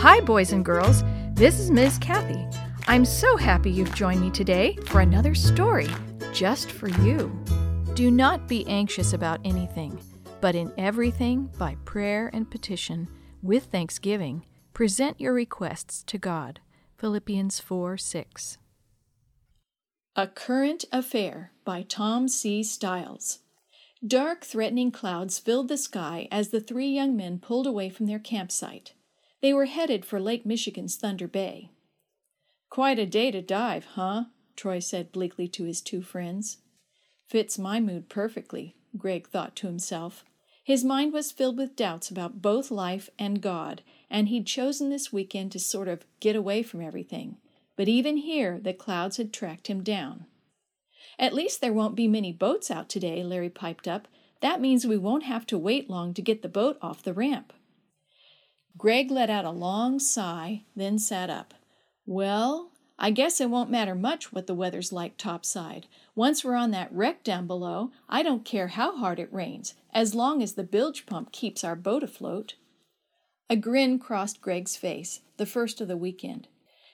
Hi, boys and girls. This is Ms. Kathy. I'm so happy you've joined me today for another story just for you. Do not be anxious about anything, but in everything, by prayer and petition, with thanksgiving, present your requests to God. Philippians 4:6. A Current Affair by Tom C. Stiles. Dark, threatening clouds filled the sky as the three young men pulled away from their campsite. They were headed for Lake Michigan's Thunder Bay. "Quite a day to dive, huh?" Troy said bleakly to his two friends. "Fits my mood perfectly," Greg thought to himself. His mind was filled with doubts about both life and God, and he'd chosen this weekend to sort of get away from everything. But even here, the clouds had tracked him down. "At least there won't be many boats out today," Larry piped up. "That means we won't have to wait long to get the boat off the ramp." Greg let out a long sigh, then sat up. "Well, I guess it won't matter much what the weather's like topside. Once we're on that wreck down below, I don't care how hard it rains, as long as the bilge pump keeps our boat afloat." A grin crossed Greg's face, the first of the weekend.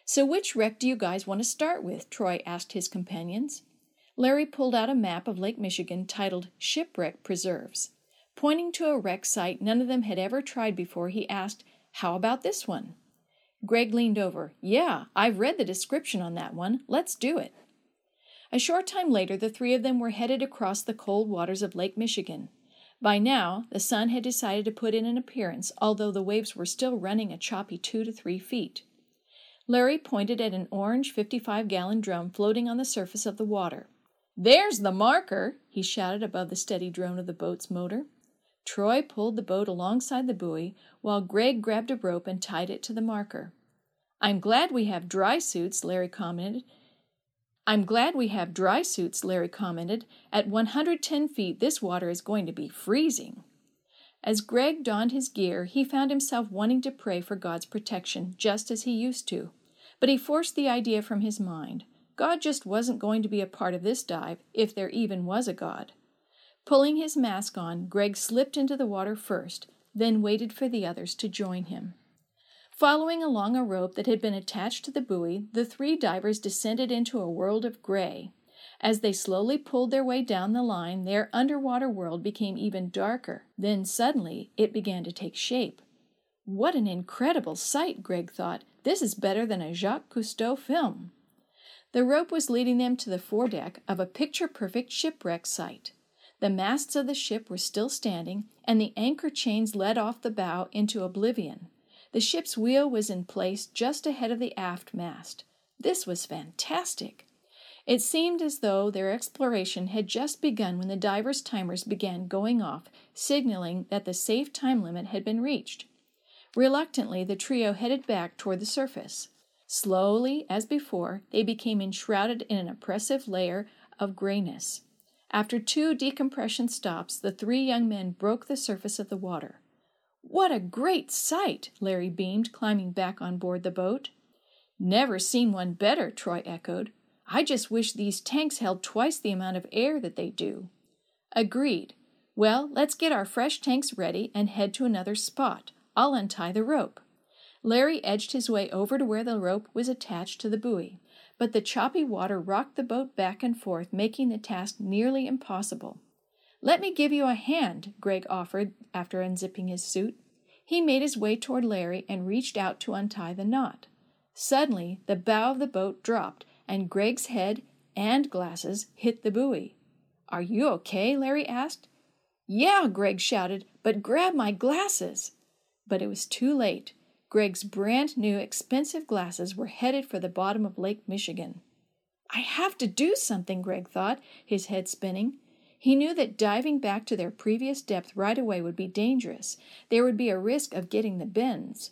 "So which wreck do you guys want to start with?" Troy asked his companions. Larry pulled out a map of Lake Michigan titled Shipwreck Preserves. Pointing to a wreck site none of them had ever tried before, he asked, "How about this one?" Greg leaned over. "Yeah, I've read the description on that one. Let's do it." A short time later, the three of them were headed across the cold waters of Lake Michigan. By now, the sun had decided to put in an appearance, although the waves were still running a choppy 2 to 3 feet. Larry pointed at an orange 55-gallon drum floating on the surface of the water. "There's the marker," he shouted above the steady drone of the boat's motor. Troy pulled the boat alongside the buoy, while Greg grabbed a rope and tied it to the marker. I'm glad we have dry suits, Larry commented. "At 110 feet, this water is going to be freezing." As Greg donned his gear, he found himself wanting to pray for God's protection, just as he used to. But he forced the idea from his mind. God just wasn't going to be a part of this dive, if there even was a God. Pulling his mask on, Greg slipped into the water first, then waited for the others to join him. Following along a rope that had been attached to the buoy, the three divers descended into a world of gray. As they slowly pulled their way down the line, their underwater world became even darker. Then suddenly, it began to take shape. "What an incredible sight," Greg thought. "This is better than a Jacques Cousteau film." The rope was leading them to the foredeck of a picture-perfect shipwreck site. The masts of the ship were still standing, and the anchor chains led off the bow into oblivion. The ship's wheel was in place just ahead of the aft mast. This was fantastic. It seemed as though their exploration had just begun when the divers' timers began going off, signaling that the safe time limit had been reached. Reluctantly, the trio headed back toward the surface. Slowly, as before, they became enshrouded in an oppressive layer of grayness. After 2 decompression stops, the three young men broke the surface of the water. "What a great sight!" Larry beamed, climbing back on board the boat. "Never seen one better," Troy echoed. "I just wish these tanks held twice the amount of air that they do." "Agreed. Well, let's get our fresh tanks ready and head to another spot. I'll untie the rope." Larry edged his way over to where the rope was attached to the buoy, but the choppy water rocked the boat back and forth, making the task nearly impossible. "Let me give you a hand," Greg offered after unzipping his suit. He made his way toward Larry and reached out to untie the knot. Suddenly, the bow of the boat dropped, and Greg's head and glasses hit the buoy. "Are you okay?" Larry asked. "Yeah," Greg shouted, "but grab my glasses." But it was too late. Greg's brand-new, expensive glasses were headed for the bottom of Lake Michigan. "I have to do something," Greg thought, his head spinning. He knew that diving back to their previous depth right away would be dangerous. There would be a risk of getting the bends.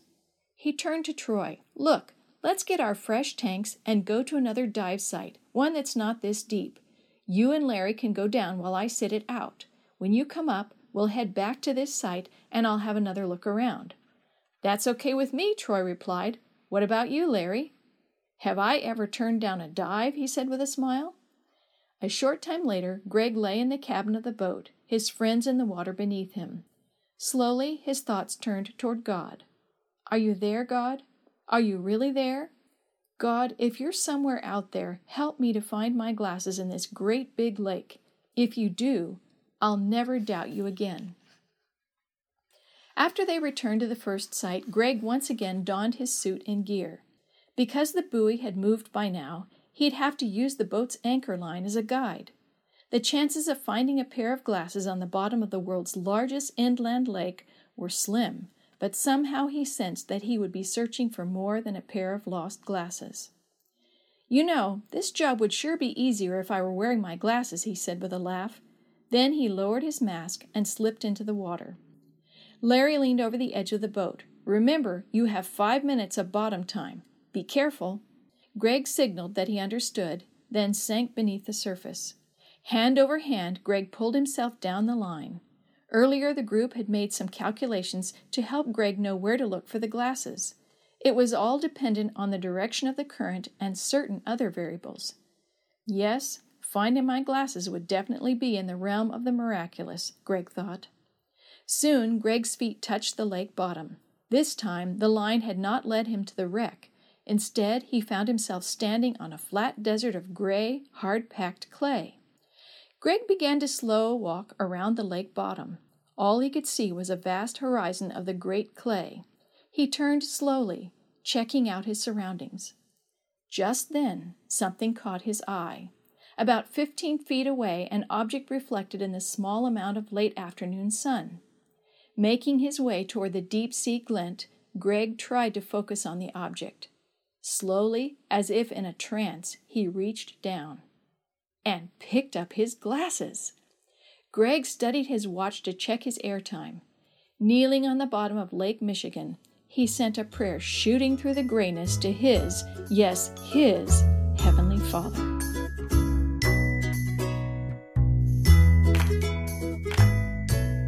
He turned to Troy. "Look, let's get our fresh tanks and go to another dive site, one that's not this deep. You and Larry can go down while I sit it out. When you come up, we'll head back to this site, and I'll have another look around." "That's okay with me," Troy replied. "What about you, Larry?" "Have I ever turned down a dive?" he said with a smile. A short time later, Greg lay in the cabin of the boat, his friends in the water beneath him. Slowly, his thoughts turned toward God. Are you there, God? Are you really there? God, if you're somewhere out there, help me to find my glasses in this great big lake. If you do, I'll never doubt you again. After they returned to the first sight, Greg once again donned his suit and gear. Because the buoy had moved by now, he'd have to use the boat's anchor line as a guide. The chances of finding a pair of glasses on the bottom of the world's largest inland lake were slim, but somehow he sensed that he would be searching for more than a pair of lost glasses. "You know, this job would sure be easier if I were wearing my glasses," he said with a laugh. Then he lowered his mask and slipped into the water. Larry leaned over the edge of the boat. "Remember, you have 5 minutes of bottom time. Be careful." Greg signaled that he understood, then sank beneath the surface. Hand over hand, Greg pulled himself down the line. Earlier, the group had made some calculations to help Greg know where to look for the glasses. It was all dependent on the direction of the current and certain other variables. Yes, finding my glasses would definitely be in the realm of the miraculous, Greg thought. Soon, Greg's feet touched the lake bottom. This time, the line had not led him to the wreck. Instead, he found himself standing on a flat desert of gray, hard-packed clay. Greg began to slow walk around the lake bottom. All he could see was a vast horizon of the great clay. He turned slowly, checking out his surroundings. Just then, something caught his eye. About 15 feet away, an object reflected in the small amount of late afternoon sun. Making his way toward the deep-sea glint, Greg tried to focus on the object. Slowly, as if in a trance, he reached down and picked up his glasses. Greg studied his watch to check his airtime. Kneeling on the bottom of Lake Michigan, he sent a prayer shooting through the grayness to his, yes, his, Heavenly Father.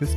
This